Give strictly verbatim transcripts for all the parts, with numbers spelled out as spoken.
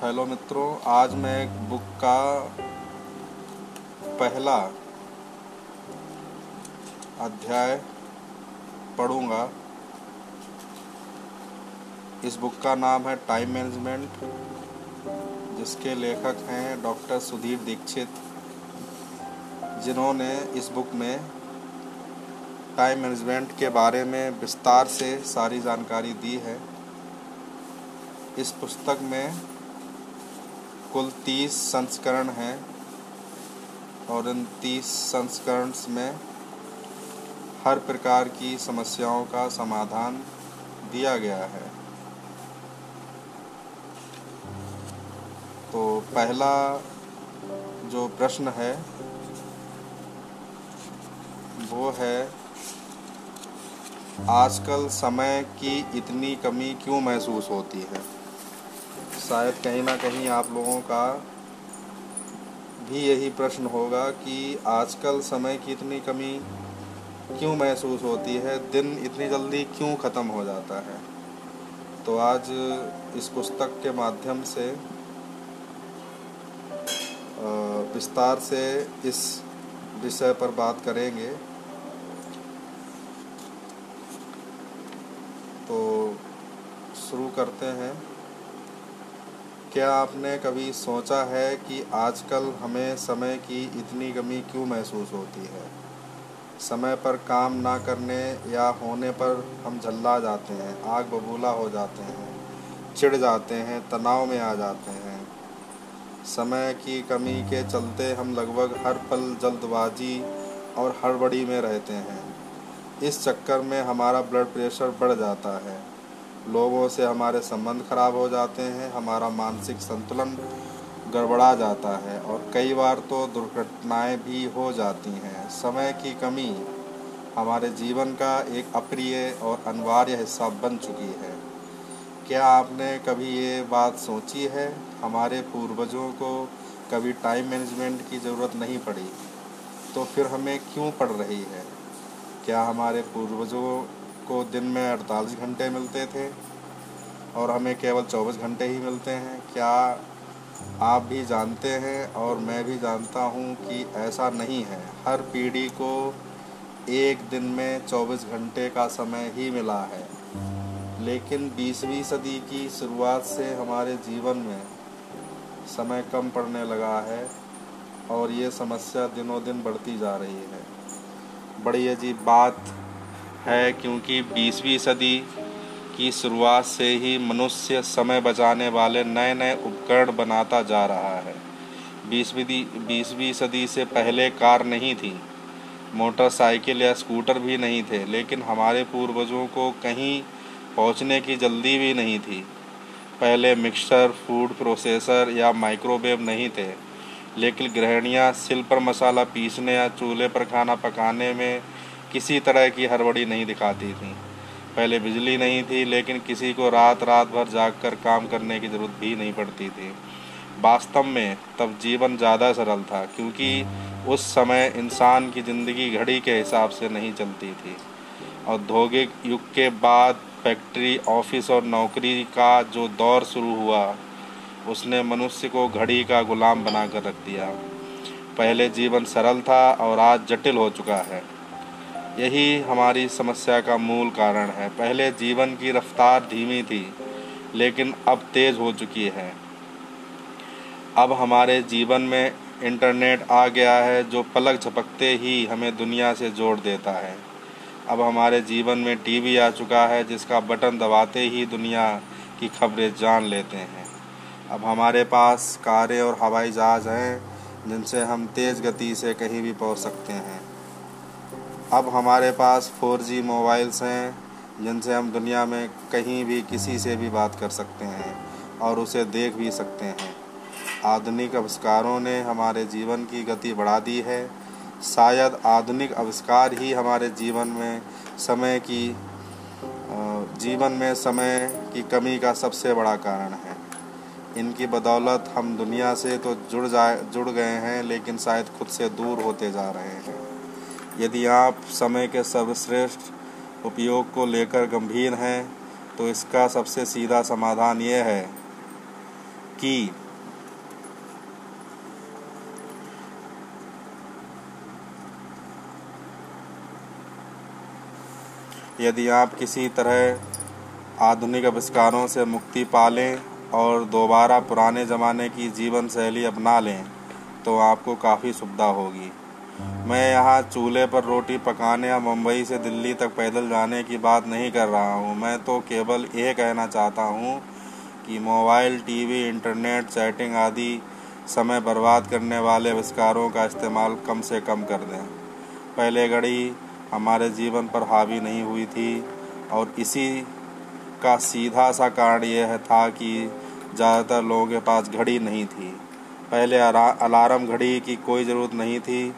Hello मित्रों, आज मैं एक बुक का पहला अध्याय पढ़ूंगा। इस बुक का नाम है टाइम मैनेजमेंट, जिसके लेखक हैं डॉक्टर सुधीर दीक्षित, जिन्होंने इस बुक में टाइम मैनेजमेंट के बारे में विस्तार से सारी जानकारी दी है। इस पुस्तक में कुल तीस संस्करण हैं और इन तीस संस्करण में हर प्रकार की समस्याओं का समाधान दिया गया है। तो पहला जो प्रश्न है वो है, आजकल समय की इतनी कमी क्यों महसूस होती है? शायद कहीं ना कहीं आप लोगों का भी यही प्रश्न होगा कि आजकल समय की इतनी कमी क्यों महसूस होती है, दिन इतनी जल्दी क्यों ख़त्म हो जाता है। तो आज इस पुस्तक के माध्यम से विस्तार से इस विषय पर बात करेंगे। तो शुरू करते हैं। क्या आपने कभी सोचा है कि आजकल हमें समय की इतनी कमी क्यों महसूस होती है? समय पर काम ना करने या होने पर हम झल्ला जाते हैं, आग बबूला हो जाते हैं, चिढ़ जाते हैं, तनाव में आ जाते हैं। समय की कमी के चलते हम लगभग हर पल जल्दबाजी और हड़बड़ी में रहते हैं। इस चक्कर में हमारा ब्लड प्रेशर बढ़ जाता है, लोगों से हमारे संबंध खराब हो जाते हैं, हमारा मानसिक संतुलन गड़बड़ा जाता है और कई बार तो दुर्घटनाएं भी हो जाती हैं। समय की कमी हमारे जीवन का एक अप्रिय और अनिवार्य हिस्सा बन चुकी है। क्या आपने कभी ये बात सोची है, हमारे पूर्वजों को कभी टाइम मैनेजमेंट की ज़रूरत नहीं पड़ी, तो फिर हमें क्यों पड़ रही है? क्या हमारे पूर्वजों को दिन में अड़तालीस घंटे मिलते थे और हमें केवल चौबीस घंटे ही मिलते हैं? क्या आप भी जानते हैं और मैं भी जानता हूँ कि ऐसा नहीं है। हर पीढ़ी को एक दिन में चौबीस घंटे का समय ही मिला है, लेकिन बीसवीं सदी की शुरुआत से हमारे जीवन में समय कम पड़ने लगा है और ये समस्या दिनों दिन बढ़ती जा रही है। बड़ी अजीब बात है, क्योंकि बीसवीं सदी की शुरुआत से ही मनुष्य समय बचाने वाले नए नए उपकरण बनाता जा रहा है। बीसवीं सदी से पहले कार नहीं थी, मोटरसाइकिल या स्कूटर भी नहीं थे, लेकिन हमारे पूर्वजों को कहीं पहुंचने की जल्दी भी नहीं थी। पहले मिक्सर, फूड प्रोसेसर या माइक्रोवेव नहीं थे, लेकिन गृहिणियां सिल पर मसाला पीसने या चूल्हे पर खाना पकाने में किसी तरह की हड़बड़ी नहीं दिखाती थी। पहले बिजली नहीं थी, लेकिन किसी को रात रात भर जागकर काम करने की ज़रूरत भी नहीं पड़ती थी। वास्तव में तब जीवन ज़्यादा सरल था, क्योंकि उस समय इंसान की ज़िंदगी घड़ी के हिसाब से नहीं चलती थी। औद्योगिक युग के बाद फैक्ट्री, ऑफिस और नौकरी का जो दौर शुरू हुआ, उसने मनुष्य को घड़ी का गुलाम बना कर रख दिया। पहले जीवन सरल था और आज जटिल हो चुका है। यही हमारी समस्या का मूल कारण है। पहले जीवन की रफ्तार धीमी थी, लेकिन अब तेज़ हो चुकी है। अब हमारे जीवन में इंटरनेट आ गया है, जो पलक झपकते ही हमें दुनिया से जोड़ देता है। अब हमारे जीवन में टीवी आ चुका है, जिसका बटन दबाते ही दुनिया की खबरें जान लेते हैं। अब हमारे पास कारें और हवाई जहाज़ हैं, जिनसे हम तेज़ गति से कहीं भी पहुंच सकते हैं। अब हमारे पास फोर जी मोबाइल्स हैं, जिनसे हम दुनिया में कहीं भी किसी से भी बात कर सकते हैं और उसे देख भी सकते हैं। आधुनिक आविष्कारों ने हमारे जीवन की गति बढ़ा दी है। शायद आधुनिक आविष्कार ही हमारे जीवन में समय की जीवन में समय की कमी का सबसे बड़ा कारण है। इनकी बदौलत हम दुनिया से तो जुड़ जाए जुड़ गए हैं, लेकिन शायद खुद से दूर होते जा रहे हैं। यदि आप समय के सर्वश्रेष्ठ उपयोग को लेकर गंभीर हैं तो इसका सबसे सीधा समाधान यह है कि यदि आप किसी तरह आधुनिक आविष्कारों से मुक्ति पा लें और दोबारा पुराने ज़माने की जीवन शैली अपना लें तो आपको काफ़ी सुविधा होगी। मैं यहाँ चूल्हे पर रोटी पकाने या मुंबई से दिल्ली तक पैदल जाने की बात नहीं कर रहा हूँ। मैं तो केवल ये कहना चाहता हूँ कि मोबाइल, टीवी, इंटरनेट, चैटिंग आदि समय बर्बाद करने वाले आविष्कारों का इस्तेमाल कम से कम कर दें। पहले घड़ी हमारे जीवन पर हावी नहीं हुई थी और इसी का सीधा सा कारण यह था कि ज़्यादातर लोगों के पास घड़ी नहीं थी। पहले अलार्म घड़ी की कोई ज़रूरत नहीं थी,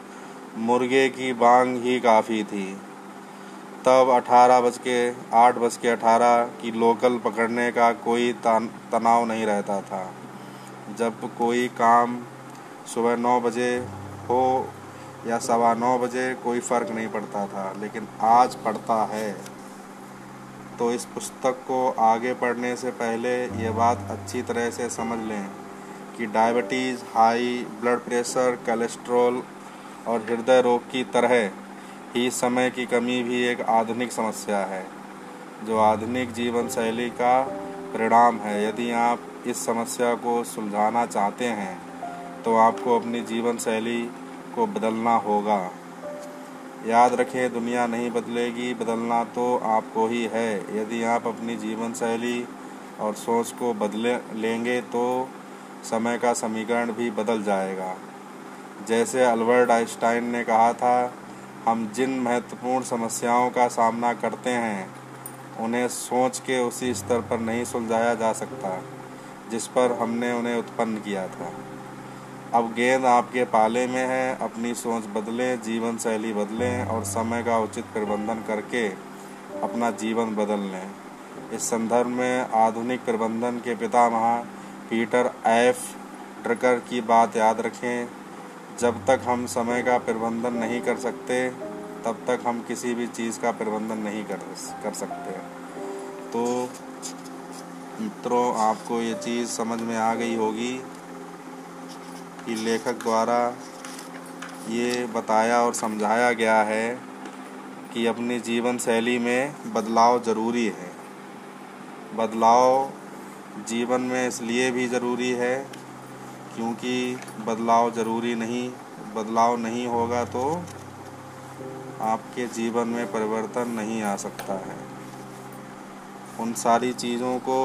मुर्गे की बांग ही काफ़ी थी। तब अठारह बज के आठ बज के अठारह की लोकल पकड़ने का कोई तनाव नहीं रहता था। जब कोई काम सुबह नौ बजे हो या सवा नौ बजे कोई फ़र्क नहीं पड़ता था, लेकिन आज पड़ता है। तो इस पुस्तक को आगे पढ़ने से पहले ये बात अच्छी तरह से समझ लें कि diabetes, high blood pressure, cholesterol और हृदय रोग की तरह ही समय की कमी भी एक आधुनिक समस्या है जो आधुनिक जीवन शैली का परिणाम है। यदि आप इस समस्या को सुलझाना चाहते हैं तो आपको अपनी जीवन शैली को बदलना होगा। याद रखें, दुनिया नहीं बदलेगी, बदलना तो आपको ही है। यदि आप अपनी जीवन शैली और सोच को बदले लेंगे तो समय का समीकरण भी बदल जाएगा। जैसे अल्बर्ट आइंस्टाइन ने कहा था, हम जिन महत्वपूर्ण समस्याओं का सामना करते हैं उन्हें सोच के उसी स्तर पर नहीं सुलझाया जा सकता जिस पर हमने उन्हें उत्पन्न किया था। अब गेंद आपके पाले में है। अपनी सोच बदलें, जीवन शैली बदलें और समय का उचित प्रबंधन करके अपना जीवन बदल लें। इस संदर्भ में आधुनिक प्रबंधन के पितामह पीटर ऐफ ड्रकर की बात याद रखें, जब तक हम समय का प्रबंधन नहीं कर सकते तब तक हम किसी भी चीज़ का प्रबंधन नहीं कर कर सकते। तो मित्रों, आपको ये चीज़ समझ में आ गई होगी कि लेखक द्वारा ये बताया और समझाया गया है कि अपनी जीवन शैली में बदलाव ज़रूरी है। बदलाव जीवन में इसलिए भी ज़रूरी है क्योंकि बदलाव ज़रूरी नहीं, बदलाव नहीं होगा तो आपके जीवन में परिवर्तन नहीं आ सकता है। उन सारी चीज़ों को